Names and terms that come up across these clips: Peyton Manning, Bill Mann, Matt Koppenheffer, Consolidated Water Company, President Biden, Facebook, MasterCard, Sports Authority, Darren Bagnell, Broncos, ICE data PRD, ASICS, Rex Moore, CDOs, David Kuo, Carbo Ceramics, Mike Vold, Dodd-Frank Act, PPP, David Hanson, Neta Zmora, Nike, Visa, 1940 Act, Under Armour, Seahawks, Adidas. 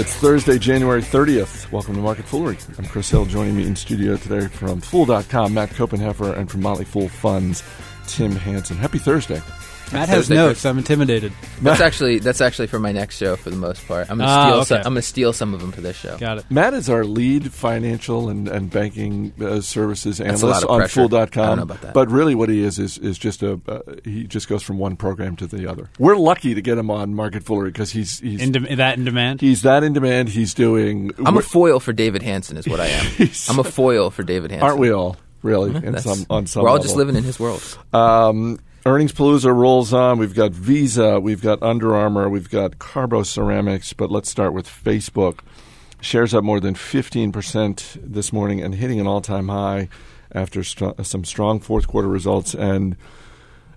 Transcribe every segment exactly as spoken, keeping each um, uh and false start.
It's Thursday, January thirtieth. Welcome to Market Foolery. I'm Chris Hill. Joining me in studio today from Fool dot com, Matt Koppenheffer, and from Motley Fool Funds, Tim Hanson. Happy Thursday. Matt has Thursday notes. First. I'm intimidated. That's actually that's actually for my next show for the most part. I'm gonna ah, steal okay. some, I'm gonna steal some of them for this show. Got it. Matt is our lead financial and, and banking uh, services analyst on Fool dot com. I don't know about that. But really, what he is is is just a uh, he just goes from one program to the other. We're lucky to get him on Market Foolery because he's he's in de- that in demand. He's that in demand. He's doing. I'm a foil for David Hanson, is what I am. I'm a foil for David Hanson. Aren't we all? Really? Mm-hmm. In some, on some we're all level. Just living in his world. Um. Earnings Palooza rolls on. We've got Visa. We've got Under Armour. We've got Carbo Ceramics. But let's start with Facebook. Shares up more than fifteen percent this morning and hitting an all-time high after st- some strong fourth-quarter results. And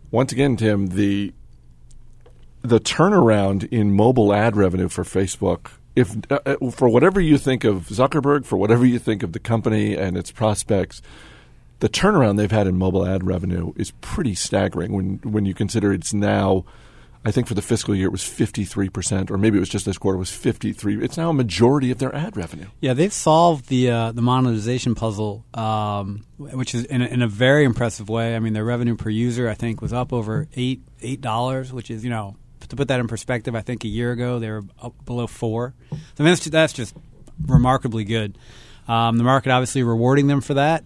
once again, Tim, the the turnaround in mobile ad revenue for Facebook, if uh, for whatever you think of Zuckerberg, for whatever you think of the company and its prospects – the turnaround they've had in mobile ad revenue is pretty staggering when, when you consider it's now, I think for the fiscal year it was fifty-three percent, or maybe it was just this quarter, it was fifty-three. It's now a majority of their ad revenue. Yeah, they've solved the uh, the monetization puzzle, um, which is in a, in a very impressive way. I mean, their revenue per user, I think, was up over eight $8, which is, you know, to put that in perspective, I think a year ago they were up below four. So I mean, that's, that's just remarkably good. Um, the market obviously rewarding them for that.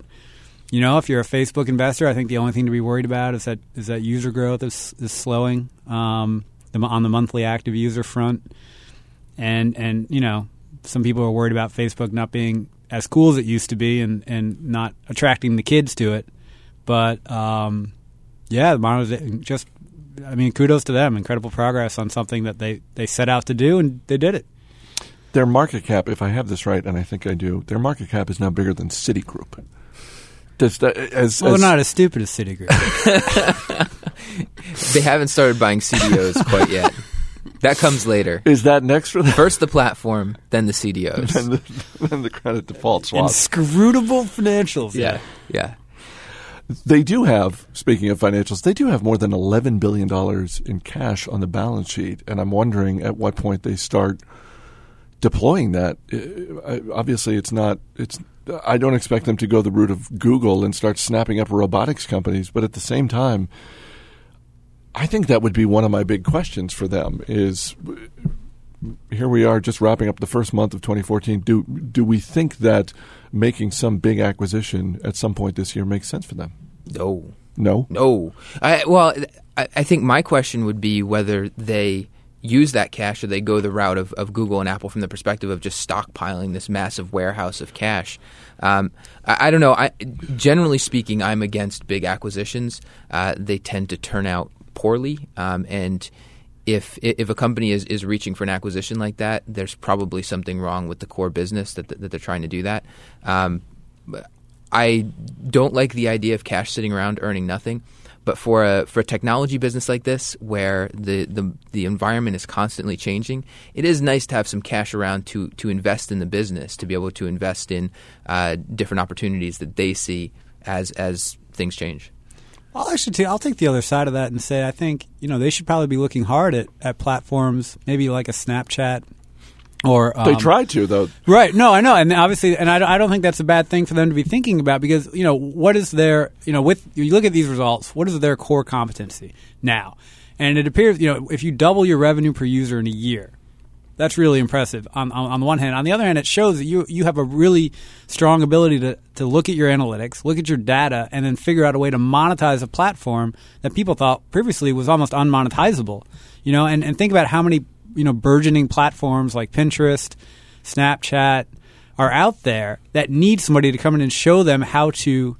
You know, if you're a Facebook investor, I think the only thing to be worried about is that is that user growth is, is slowing um, the, on the monthly active user front. And, and you know, some people are worried about Facebook not being as cool as it used to be and, and not attracting the kids to it. But, um, yeah, the monetiz- just, I mean, kudos to them. Incredible progress on something that they, they set out to do, and they did it. Their market cap, if I have this right, and I think I do, their market cap is now bigger than Citigroup. Just, uh, as, well, as we're not as stupid as Citigroup. They haven't started buying C D Os quite yet. That comes later. Is that next for them? First the platform, then the C D Os. Then the, then the credit default swap. Inscrutable financials. Yeah, yeah. They do have, speaking of financials, they do have more than eleven billion dollars in cash on the balance sheet. And I'm wondering at what point they start deploying that. Uh, obviously, it's not – it's. I don't expect them to go the route of Google and start snapping up robotics companies. But at the same time, I think that would be one of my big questions for them is here we are just wrapping up the first month of twenty fourteen. Do do we think that making some big acquisition at some point this year makes sense for them? No. No? No. I, well, I, I think my question would be whether they – use that cash or they go the route of, of Google and Apple from the perspective of just stockpiling this massive warehouse of cash. Um, I, I don't know. I, generally speaking, I'm against big acquisitions. Uh, they tend to turn out poorly. Um, and if if a company is, is reaching for an acquisition like that, there's probably something wrong with the core business that, that they're trying to do that. Um, I don't like the idea of cash sitting around earning nothing. But for a for a technology business like this, where the, the the environment is constantly changing, it is nice to have some cash around to to invest in the business, to be able to invest in uh, different opportunities that they see as as things change. I'll actually t- I'll take the other side of that and say I think you know they should probably be looking hard at, at platforms, maybe like a Snapchat. Or um, they tried to though, right? No, I know, and obviously, and I, I don't think that's a bad thing for them to be thinking about because you know what is their you know with you look at these results, what is their core competency now? And it appears you know if you double your revenue per user in a year, that's really impressive. On on, on the one hand, on the other hand, it shows that you you have a really strong ability to to look at your analytics, look at your data, and then figure out a way to monetize a platform that people thought previously was almost unmonetizable. You know, and, and think about how many. You know, burgeoning platforms like Pinterest, Snapchat are out there that need somebody to come in and show them how to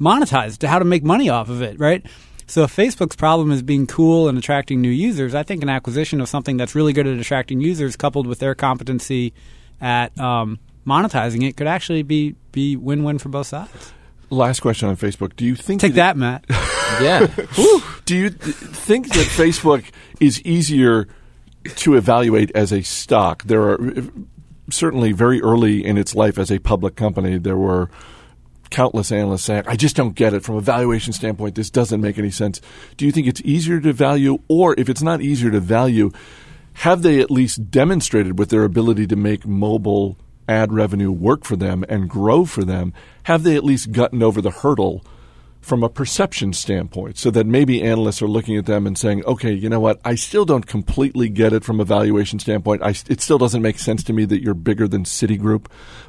monetize, to how to make money off of it, right? So if Facebook's problem is being cool and attracting new users, I think an acquisition of something that's really good at attracting users coupled with their competency at um, monetizing it could actually be, be win-win for both sides. Last question on Facebook. Do you think Take that, it- Matt. Yeah. Do you th- think that Facebook is easier to evaluate as a stock? There are certainly very early in its life as a public company, there were countless analysts saying, I just don't get it. From a valuation standpoint, this doesn't make any sense. Do you think it's easier to value, or if it's not easier to value, have they at least demonstrated with their ability to make mobile ad revenue work for them and grow for them, have they at least gotten over the hurdle from a perception standpoint so that maybe analysts are looking at them and saying, okay, you know what, I still don't completely get it from a valuation standpoint. I, it still doesn't make sense to me that you're bigger than Citigroup,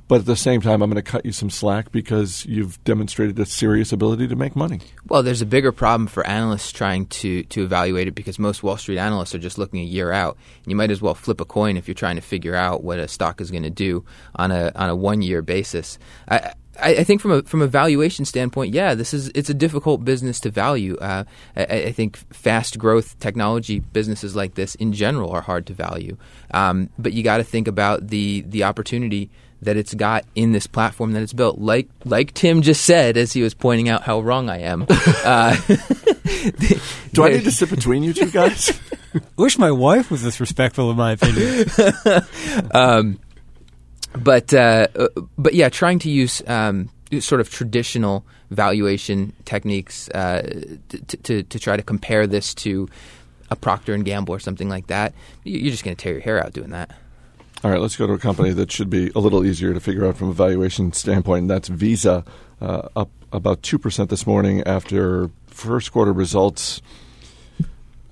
but at the same time, I'm going to cut you some slack because you've demonstrated a serious ability to make money. Well, there's a bigger problem for analysts trying to, to evaluate it because most Wall Street analysts are just looking a year out. You might as well flip a coin if you're trying to figure out what a stock is going to do on a on a one-year basis. I I think from a from a valuation standpoint, yeah, this is it's a difficult business to value. Uh, I, I think fast growth technology businesses like this in general are hard to value. Um, but you got to think about the the opportunity that it's got in this platform that it's built. Like like Tim just said, as he was pointing out how wrong I am. Uh, Do I need to sit between you two guys? I wish my wife was this respectful of my opinion. um, But uh, but yeah, trying to use um, sort of traditional valuation techniques uh, to, to to try to compare this to a Procter and Gamble or something like that, you're just going to tear your hair out doing that. All right, let's go to a company that should be a little easier to figure out from a valuation standpoint, and that's Visa, uh, up about two percent this morning after first quarter results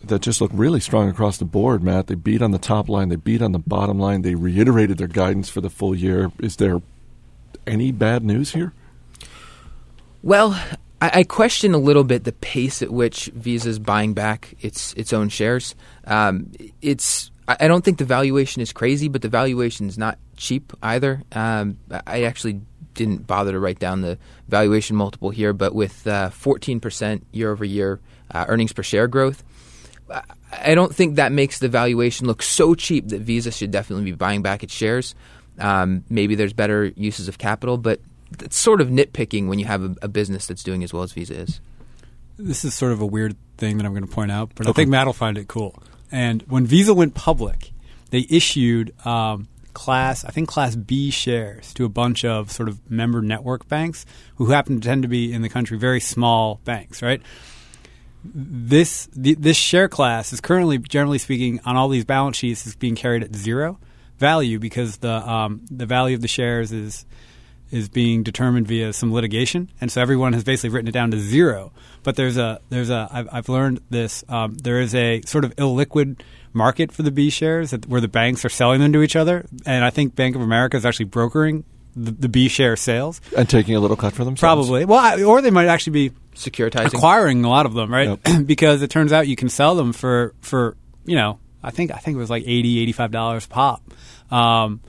that just looked really strong across the board, Matt. They beat on the top line. They beat on the bottom line. They reiterated their guidance for the full year. Is there any bad news here? Well, I, I question a little bit the pace at which Visa's buying back its its own shares. Um, it's I don't think the valuation is crazy, but the valuation is not cheap either. Um, I actually didn't bother to write down the valuation multiple here, but with uh, fourteen percent year-over-year uh, earnings per share growth, I don't think that makes the valuation look so cheap that Visa should definitely be buying back its shares. Um, maybe there's better uses of capital, but it's sort of nitpicking when you have a, a business that's doing as well as Visa is. This is sort of a weird thing that I'm going to point out, but okay. I think Matt will find it cool. And when Visa went public, they issued um, class, I think class B shares to a bunch of sort of member network banks who happen to tend to be in the country very small banks, right? This the, this share class is currently, generally speaking, on all these balance sheets is being carried at zero value because the um, the value of the shares is is being determined via some litigation, and so everyone has basically written it down to zero. But there's a there's a I've, I've learned this um, there is a sort of illiquid market for the B shares that, where the banks are selling them to each other, and I think Bank of America is actually brokering the, the B share sales and taking a little cut for themselves. Probably, well, I, or they might actually be securitizing, acquiring a lot of them, right? Yep. Because it turns out you can sell them for, for you know, I think I think it was like eighty dollars, eighty-five dollars pop, um,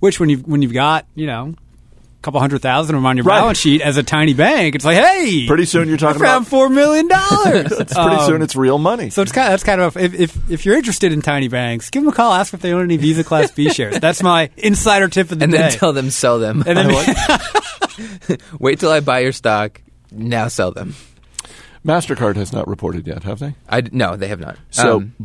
which when you've, when you've got, you know, a couple hundred thousand of them on your right. balance sheet as a tiny bank, it's like, hey, pretty soon you're talking about four million dollars. It's um, pretty soon it's real money. So it's kind of, that's kind of, if, if if you're interested in tiny banks, give them a call, ask if they own any Visa Class B shares. That's my insider tip of the and day. And then tell them, sell them. And then wait till I buy your stock. Now sell them. MasterCard has not reported yet, have they? I, no, they have not. So, um,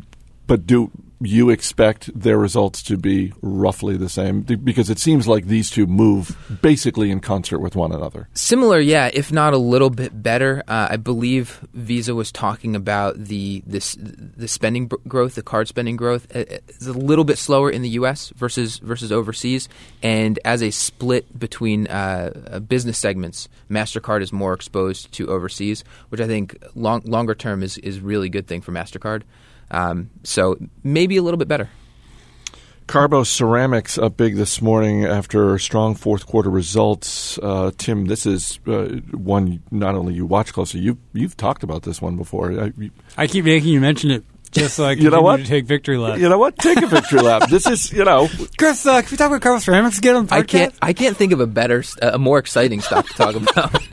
but do you expect their results to be roughly the same? Because it seems like these two move basically in concert with one another. Similar, yeah, if not a little bit better. Uh, I believe Visa was talking about the this the spending growth, the card spending growth. It's a little bit slower in the U S versus versus overseas. And as a split between uh, business segments, MasterCard is more exposed to overseas, which I think long, longer term is is really good thing for MasterCard. Um, so maybe a little bit better. Carbo Ceramics up big this morning after strong fourth quarter results. Uh, Tim, this is uh, one not only you watch closely, you, you've talked about this one before. I, you, I keep making you mention it just so I can you know what? Take victory lap. You know what? Take a victory lap. This is, you know. Chris, uh, can we talk about Carbo Ceramics again on the podcast? I can't, I can't think of a better, a more exciting stock to talk about.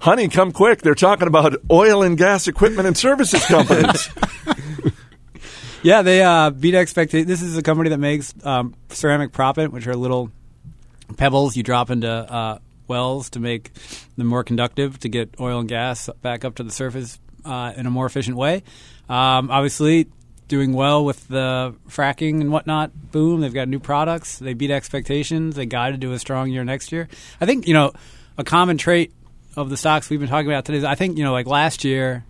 Honey, come quick. They're talking about oil and gas equipment and services companies. Yeah, they uh, beat expectations. This is a company that makes um, ceramic proppant, which are little pebbles you drop into uh, wells to make them more conductive, to get oil and gas back up to the surface uh, in a more efficient way. Um, obviously, doing well with the fracking and whatnot. Boom, they've got new products. They beat expectations. They guided to a strong year next year. I think, you know, a common trait of the stocks we've been talking about today, I think, you know, like last year,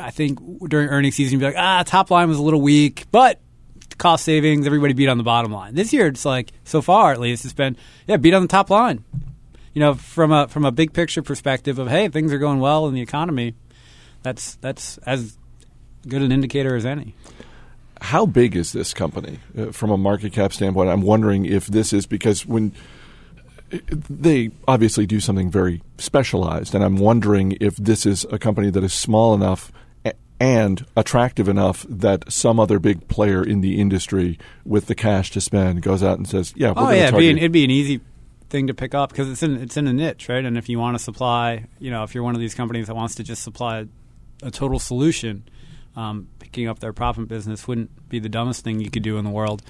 I think during earnings season, you'd be like, ah, top line was a little weak, but cost savings, everybody beat on the bottom line. This year, it's like, so far at least, it's been, yeah, beat on the top line. You know, from a from a big picture perspective of, hey, things are going well in the economy, that's that's as good an indicator as any. How big is this company uh, from a market cap standpoint? I'm wondering if this is because when they obviously do something very specialized, and I'm wondering if this is a company that is small enough and attractive enough that some other big player in the industry with the cash to spend goes out and says, yeah, we're oh, going to yeah, target. It'd be, an, it'd be an easy thing to pick up because it's in, it's in a niche, right? And if you want to supply, you know, if you're one of these companies that wants to just supply a total solution, um, picking up their profit business wouldn't be the dumbest thing you could do in the world.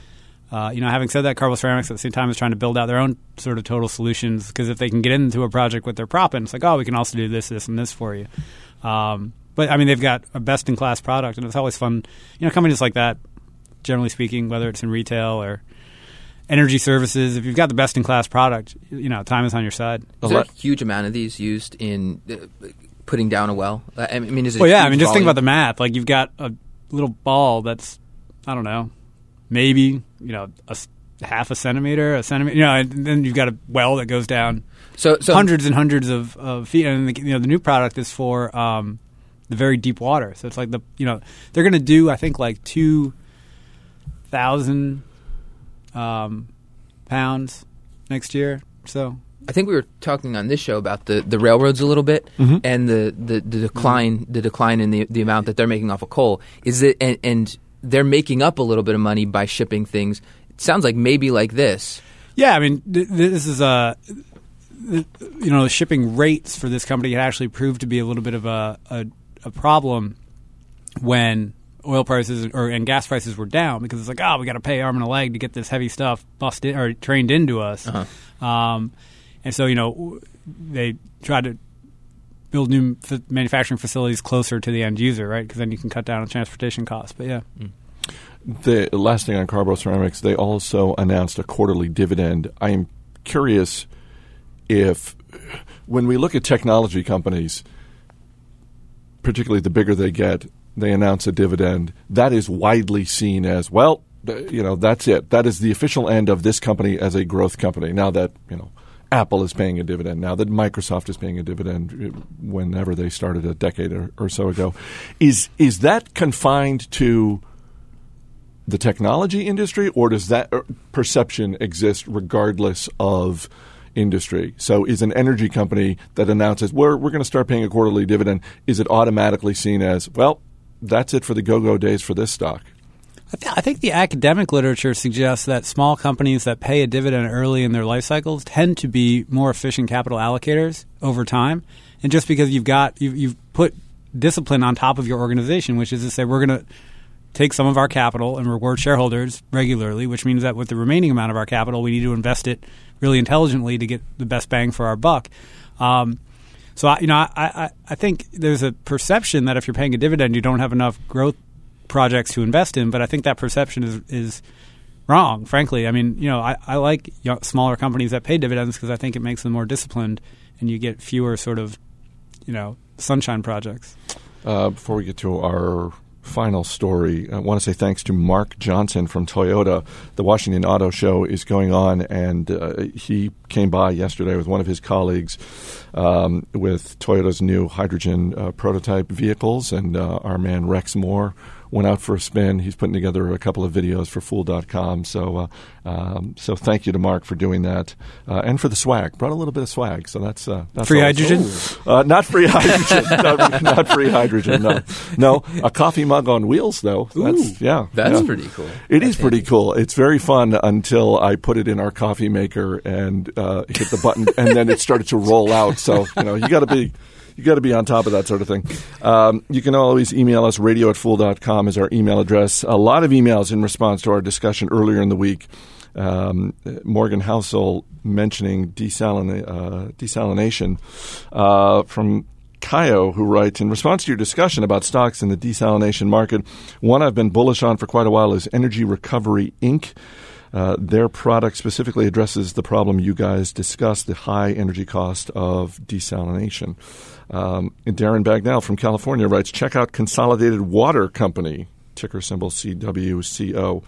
Uh, you know, having said that, Carbo Ceramics at the same time is trying to build out their own sort of total solutions because if they can get into a project with their profit, it's like, oh, we can also do this, this, and this for you. Um, but, I mean, they've got a best-in-class product, and it's always fun. You know, companies like that, generally speaking, whether it's in retail or energy services, if you've got the best-in-class product, you know, time is on your side. Is there a huge amount of these used in putting down a well? I mean, is it? Well, yeah, I mean, just volume? Think about the math. Like, you've got a little ball that's, I don't know, maybe, you know, a half a centimeter, a centimeter, you know, and then you've got a well that goes down so, so hundreds and hundreds of, of feet. And, the, you know, the new product is for um, the very deep water. So it's like the, you know, they're going to do, I think, like two thousand Um, pounds next year. So I think we were talking on this show about the, the railroads a little bit mm-hmm. and the, the, the decline mm-hmm. the decline in the, the amount that they're making off of coal is that and, and they're making up a little bit of money by shipping things. It sounds like maybe like this. Yeah, I mean th- this is a th- you know the shipping rates for this company had actually proved to be a little bit of a a, a problem when oil prices or and gas prices were down because it's like, oh, we got to pay arm and a leg to get this heavy stuff busted or trained into us. Uh-huh. Um, and so, you know, they tried to build new f- manufacturing facilities closer to the end user, right? Because then you can cut down on transportation costs. But yeah. Mm. The last thing on Carbo Ceramics, they also announced a quarterly dividend. I am curious if when we look at technology companies, particularly the bigger they get, they announce a dividend, that is widely seen as, well, you know, that's it. That is the official end of this company as a growth company. Now that, you know, Apple is paying a dividend, now that Microsoft is paying a dividend whenever they started a decade or, or so ago. Is is that confined to the technology industry, or does that perception exist regardless of industry? So is an energy company that announces, we're, we're going to start paying a quarterly dividend, is it automatically seen as, well, that's it for the go-go days for this stock? I, th- I think the academic literature suggests that small companies that pay a dividend early in their life cycles tend to be more efficient capital allocators over time. And just because you've got you, you've put discipline on top of your organization, which is to say we're going to take some of our capital and reward shareholders regularly, which means that with the remaining amount of our capital, we need to invest it really intelligently to get the best bang for our buck. Um, So, I, you know, I, I, I think there's a perception that if you're paying a dividend, you don't have enough growth projects to invest in. But I think that perception is, is wrong, frankly. I mean, you know, I, I like smaller companies that pay dividends because I think it makes them more disciplined and you get fewer sort of, you know, sunshine projects. Uh, before we get to our final story, I want to say thanks to Mark Johnson from Toyota. The Washington Auto Show is going on, and uh, he came by yesterday with one of his colleagues um, with Toyota's new hydrogen uh, prototype vehicles, and uh, our man Rex Moore went out for a spin. He's putting together a couple of videos for Fool dot com, so uh, um, so thank you to Mark for doing that, uh, and for the swag. Brought a little bit of swag, so that's, uh, that's free hydrogen. Uh, not free hydrogen, not, not free hydrogen. No, no, a coffee mug on wheels though. That's, Ooh, yeah, that's yeah. pretty cool. It that's is pretty handy. cool. It's very fun until I put it in our coffee maker and uh, hit the button, and then it started to roll out. So you know, you got to be. You got to be on top of that sort of thing. Um, you can always email us. radio at fool dot com is our email address. A lot of emails in response to our discussion earlier in the week. Um, Morgan Housel mentioning desalina- uh, desalination uh, from Kayo, who writes, in response to your discussion about stocks in the desalination market, one I've been bullish on for quite a while is Energy Recovery, Incorporated. Uh, their product specifically addresses the problem you guys discussed, the high energy cost of desalination. Um, and Darren Bagnell from California writes, check out Consolidated Water Company, ticker symbol C W C O.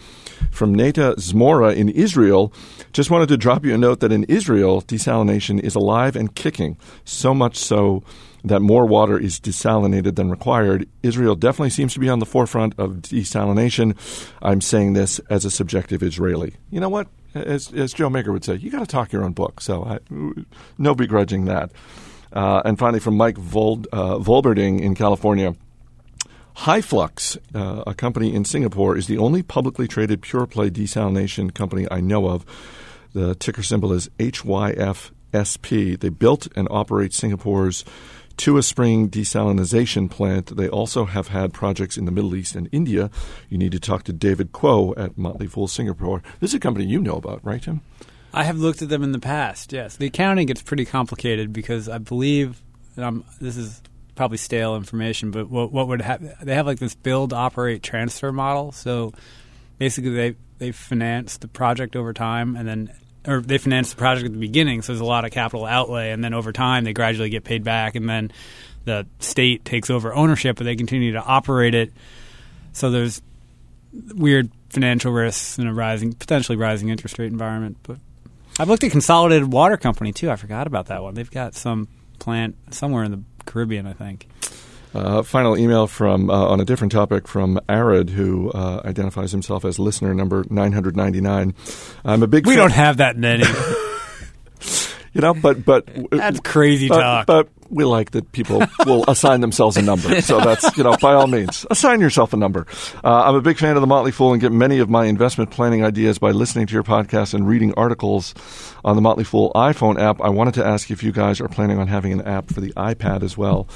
From Neta Zmora in Israel, just wanted to drop you a note that in Israel, desalination is alive and kicking, so much so that more water is desalinated than required. Israel definitely seems to be on the forefront of desalination. I'm saying this as a subjective Israeli. You know what? As, as Joe Maker would say, you got to talk your own book. So I, no begrudging that. Uh, and finally, from Mike Vold, uh, Volberding in California, HyFlux, uh, a company in Singapore, is the only publicly traded pure-play desalination company I know of. The ticker symbol is H Y F S P. They built and operate Singapore's Tua Spring desalination plant. They also have had projects in the Middle East and India. You need to talk to David Kuo at Motley Fool Singapore. This is a company you know about, right, Tim? I have looked at them in the past, yes. The accounting gets pretty complicated because I believe and I'm, this is probably stale information, but what, what would happen? They have like this build, operate, transfer model. So basically, they they finance the project over time, and then or they finance the project at the beginning. So there's a lot of capital outlay, and then over time, they gradually get paid back, and then the state takes over ownership, but they continue to operate it. So there's weird financial risks in a rising, potentially rising interest rate environment. But I've looked at Consolidated Water Company too. I forgot about that one. They've got some plant somewhere in the Caribbean, I think. Uh, final email from uh, on a different topic from Arid, who uh, identifies himself as listener number nine hundred ninety-nine. I'm a big. We fan- don't have that many. You know, but but that's crazy but, talk. But we like that people will assign themselves a number. So that's, you know, by all means, assign yourself a number. Uh, I'm a big fan of The Motley Fool and get many of my investment planning ideas by listening to your podcast and reading articles on The Motley Fool iPhone app. I wanted to ask if you guys are planning on having an app for the iPad as well.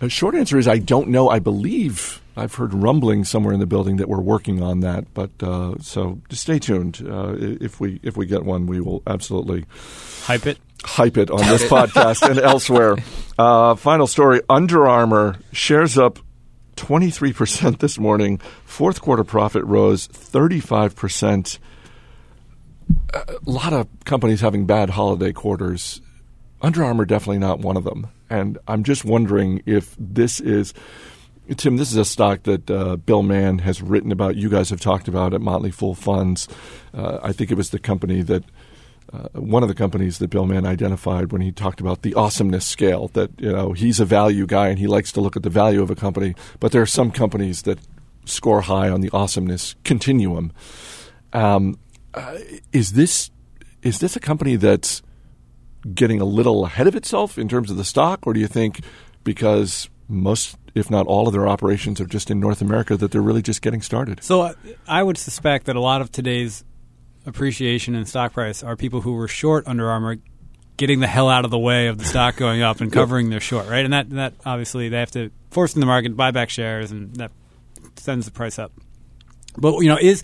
The short answer is I don't know. I believe I've heard rumbling somewhere in the building that we're working on that. But uh, so just stay tuned. Uh, if we if we get one, we will absolutely hype it. Hype it on this podcast and elsewhere. Uh, final story, Under Armour shares up twenty-three percent this morning. Fourth quarter profit rose thirty-five percent. A lot of companies having bad holiday quarters. Under Armour definitely not one of them. And I'm just wondering if this is – Tim, this is a stock that uh, Bill Mann has written about. You guys have talked about at Motley Fool Funds. Uh, I think it was the company that – Uh, one of the companies that Bill Mann identified when he talked about the awesomeness scale, that, you know, he's a value guy and he likes to look at the value of a company, but there are some companies that score high on the awesomeness continuum. Um, uh, is this is this a company that's getting a little ahead of itself in terms of the stock, or do you think because most, if not all, of their operations are just in North America that they're really just getting started? So I would suspect that a lot of today's appreciation and stock price are people who were short Under Armour getting the hell out of the way of the stock going up and covering their short, right? And that, that obviously they have to force in the market to buy back shares, and that sends the price up. But, you know, is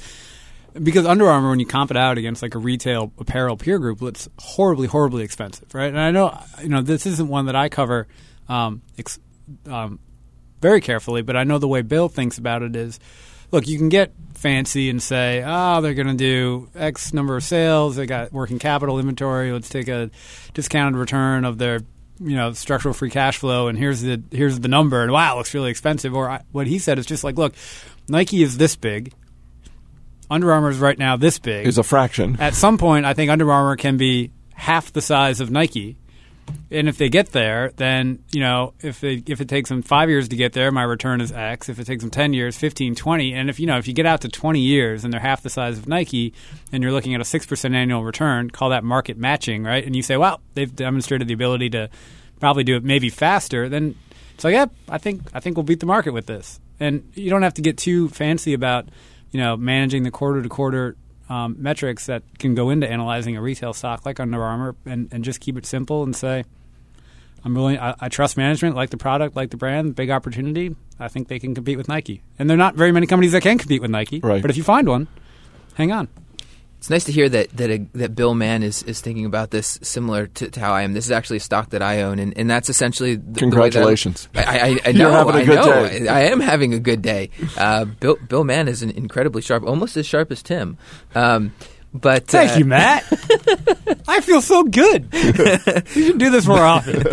because Under Armour, when you comp it out against like a retail apparel peer group, it's horribly, horribly expensive, right? And I know, you know, this isn't one that I cover um, ex- um, very carefully, but I know the way Bill thinks about it is, look, you can get fancy and say, oh, they're going to do X number of sales. They got working capital, inventory. Let's take a discounted return of their, you know, structural free cash flow, and here's the here's the number. And wow, it looks really expensive. Or I, what he said is just like, look, Nike is this big. Under Armour is right now this big. Is a fraction. At some point, I think Under Armour can be half the size of Nike. And if they get there, then, you know, if they, if it takes them five years to get there, my return is X. If it takes them ten years, fifteen, twenty, and if, you know, if you get out to twenty years and they're half the size of Nike and you're looking at a six percent annual return, call that market matching, right? And you say, well, they've demonstrated the ability to probably do it maybe faster, then it's like, yeah, I think I think we'll beat the market with this. And you don't have to get too fancy about, you know, managing the quarter-to-quarter Um, metrics that can go into analyzing a retail stock like Under Armour, and, and just keep it simple and say, I'm really, I, I trust management, like the product, like the brand, big opportunity. I think they can compete with Nike. And there are not very many companies that can compete with Nike. Right. But if you find one, hang on. It's nice to hear that that, a, that Bill Mann is, is thinking about this similar to, to how I am. This is actually a stock that I own, and, and that's essentially the, congratulations. The way that I, I, I know. You're having a good I know. Day. I, I am having a good day. Uh, Bill Bill Mann is an incredibly sharp, almost as sharp as Tim. Um, But thank uh, you, Matt. I feel so good. We should do this more often.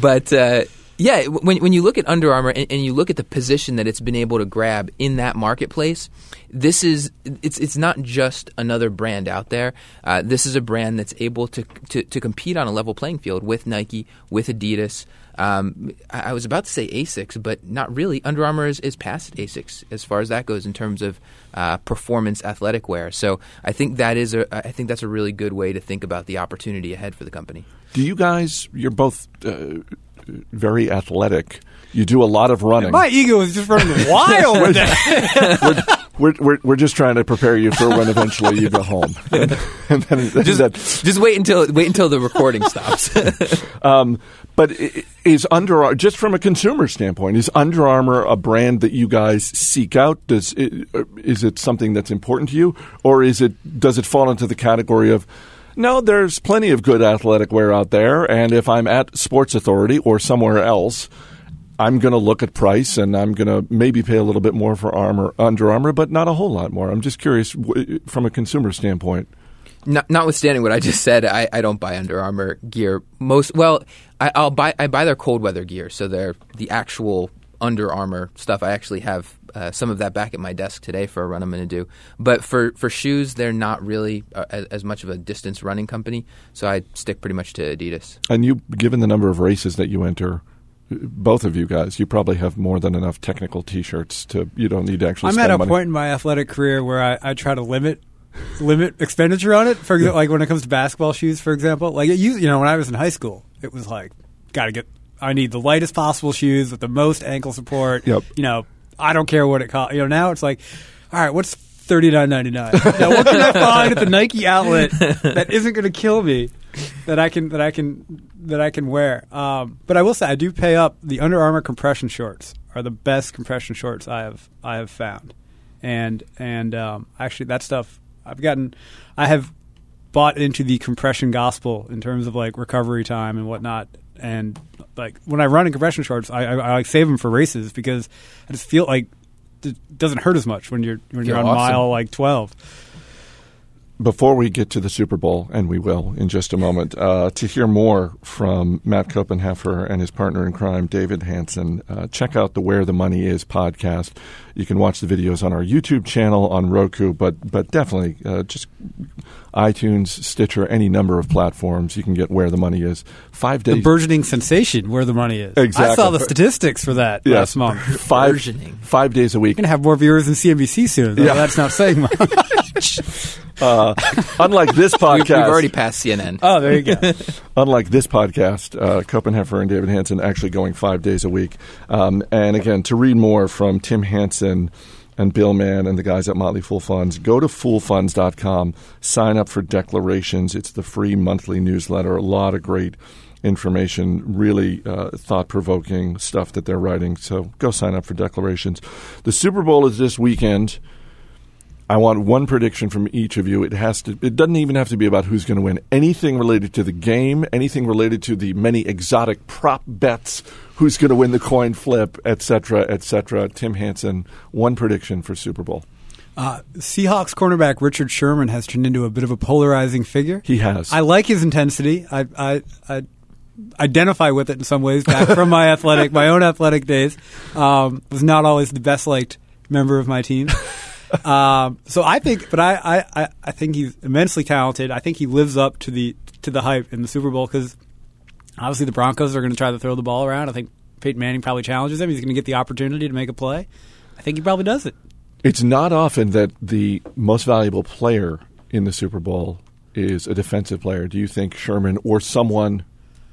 But uh, yeah, when when you look at Under Armour and, and you look at the position that it's been able to grab in that marketplace, this is it's it's not just another brand out there. Uh, this is a brand that's able to, to to compete on a level playing field with Nike, with Adidas. Um, I, I was about to say ASICS, but not really. Under Armour is, is past ASICS as far as that goes in terms of uh, performance athletic wear. So I think that is a I think that's a really good way to think about the opportunity ahead for the company. Do you guys? You're both uh, very athletic. You do a lot of running. My ego is just running wild with that. We're, we're we're just trying to prepare you for when eventually you go home. And, and then, just, that, just wait until wait until the recording stops. um, but is Under Armour, just from a consumer standpoint, is Under Armour a brand that you guys seek out? Does it, is it something that's important to you, or is it does it fall into the category of no? There's plenty of good athletic wear out there, and if I'm at Sports Authority or somewhere else, I'm going to look at price, and I'm going to maybe pay a little bit more for Armour, Under Armour, but not a whole lot more. I'm just curious w- from a consumer standpoint. Not, notwithstanding what I just said, I, I don't buy Under Armour gear. Most well, I, I'll buy I buy their cold weather gear, so they're the actual Under Armour stuff. I actually have uh, some of that back at my desk today for a run I'm going to do. But for, for shoes, they're not really uh, as, as much of a distance running company, so I stick pretty much to Adidas. And you, given the number of races that you enter. Both of you guys, you probably have more than enough technical T-shirts to. You don't need to actually. I'm spend at a money. point in my athletic career where I, I try to limit limit expenditure on it. For example, yeah. Like when it comes to basketball shoes, for example, like it, you, you know, when I was in high school, it was like, gotta get. I need the lightest possible shoes with the most ankle support. Yep. You know, I don't care what it costs. You know, now it's like, all right, what's thirty-nine ninety-nine? Now, what can I find at the Nike outlet that isn't going to kill me? That I can that I can that I can wear, um, but I will say I do pay up. The Under Armour compression shorts are the best compression shorts I have I have found, and and um, actually that stuff I've gotten I have bought into the compression gospel in terms of like recovery time and whatnot. And like when I run in compression shorts, I, I, I like save them for races because I just feel like it doesn't hurt as much when you're when you're, you're on awesome. mile like twelve. Before we get to the Super Bowl, and we will in just a moment, uh, to hear more from Matt Koppenheffer and his partner in crime, David Hanson, uh, check out the Where the Money Is podcast. You can watch the videos on our YouTube channel, on Roku, but but definitely uh, just iTunes, Stitcher, any number of platforms. You can get Where the Money Is. Five days. The burgeoning sensation, Where the Money Is. Exactly. I saw the statistics for that yes. last month. Five, burgeoning. Five days a week. We're going to have more viewers than C N B C soon. Yeah. That's not saying much. Uh, unlike this podcast. We've already passed C N N. Oh, there you go. Unlike this podcast, uh, Koppenheffer and David Hanson actually going five days a week. Um, and again, to read more from Tim Hanson and Bill Mann and the guys at Motley Fool Funds, go to fool funds dot com, sign up for Declarations. It's the free monthly newsletter. A lot of great information, really uh, thought-provoking stuff that they're writing. So go sign up for Declarations. The Super Bowl is this weekend. I want one prediction from each of you. It has to. It doesn't even have to be about who's going to win. Anything related to the game, anything related to the many exotic prop bets, who's going to win the coin flip, et cetera, et cetera. Tim Hanson, one prediction for Super Bowl. Uh, Seahawks cornerback Richard Sherman has turned into a bit of a polarizing figure. He has. I like his intensity. I I, I identify with it in some ways back from my athletic, my own athletic days. Um, was not always the best liked member of my team. um, so I think, but I, I, I think he's immensely talented. I think he lives up to the to the hype in the Super Bowl because obviously the Broncos are going to try to throw the ball around. I think Peyton Manning probably challenges him. He's going to get the opportunity to make a play. I think he probably does it. It's not often that the most valuable player in the Super Bowl is a defensive player. Do you think Sherman or someone?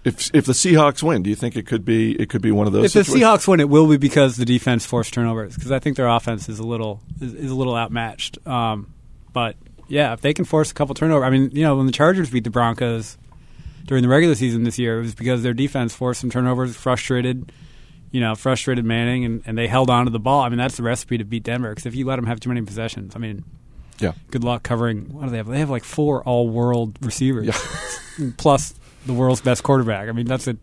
If if the Seahawks win, do you think it could be it could be one of those? If the situations? Seahawks win, it will be because the defense forced turnovers because I think their offense is a little is, is a little outmatched. Um, but yeah, if they can force a couple turnovers, I mean, you know, when the Chargers beat the Broncos during the regular season this year, it was because their defense forced some turnovers, frustrated, you know, frustrated Manning, and, and they held on to the ball. I mean, that's the recipe to beat Denver because if you let them have too many possessions, I mean. Yeah. Good luck covering. What do they have? They have like four all-world receivers, yeah. Plus the world's best quarterback. I mean, that's a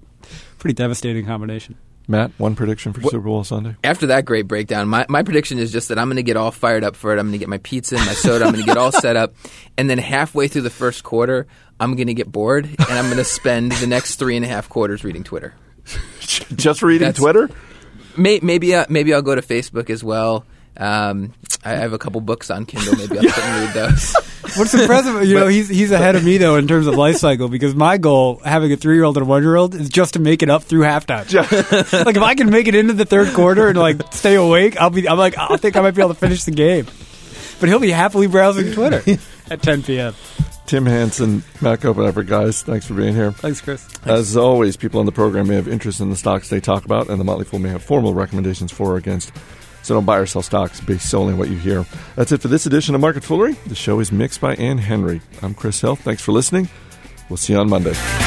pretty devastating combination. Matt, one prediction for what, Super Bowl Sunday? After that great breakdown, my, my prediction is just that I'm going to get all fired up for it. I'm going to get my pizza and my soda. I'm going to get all set up. And then halfway through the first quarter, I'm going to get bored, and I'm going to spend the next three and a half quarters reading Twitter. Just reading That's, Twitter? May, maybe, uh, maybe I'll go to Facebook as well. Um, I have a couple books on Kindle. Maybe I'll sit and read those. What's impressive, you know, he's he's ahead of me though in terms of life cycle, because my goal, having a three-year-old and a one-year-old, is just to make it up through halftime. Like if I can make it into the third quarter and like stay awake, I'll be. I'm like, I think I might be able to finish the game. But he'll be happily browsing Twitter at ten p.m. Tim Hanson, Matt Koppenheffer, guys, thanks for being here. Thanks, Chris. As always, people on the program may have interest in the stocks they talk about, and the Motley Fool may have formal recommendations for or against. So don't buy or sell stocks based solely on what you hear. That's it for this edition of Market Foolery. The show is mixed by Ann Henry. I'm Chris Hill. Thanks for listening. We'll see you on Monday.